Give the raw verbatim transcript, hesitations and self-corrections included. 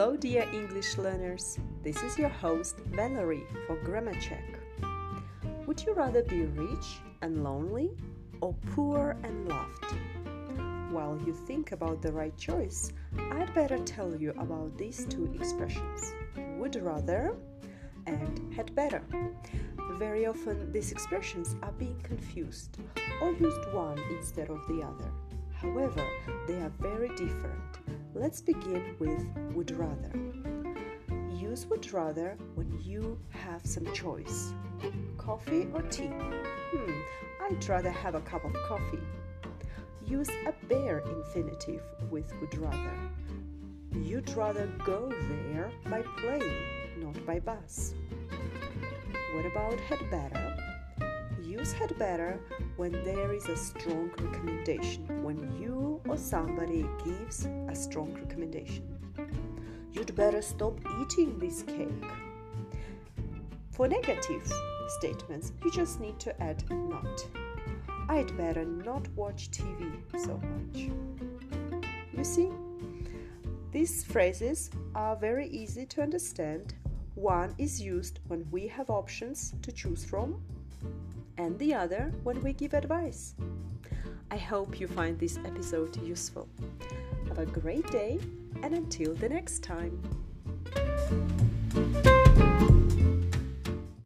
Hello, dear English learners! This is your host, Valerie, for Grammar Check. Would you rather be rich and lonely or poor and loved? While you think about the right choice, I'd better tell you about these two expressions, would rather and had better. Very often, these expressions are being confused or used one instead of the other. However, they are very different. Let's begin with would rather. Use would rather when you have some choice. Coffee or tea? Hmm, I'd rather have a cup of coffee. Use a bare infinitive with would rather. You'd rather go there by plane, not by bus. What about had better? Use had better when there is a strong recommendation, when you or somebody gives a strong recommendation. You'd better stop eating this cake. For negative statements, you just need to add not. I'd better not watch T V so much. You see, these phrases are very easy to understand. One is used when we have options to choose from, and the other when we give advice. I hope you find this episode useful. Have a great day, and until the next time.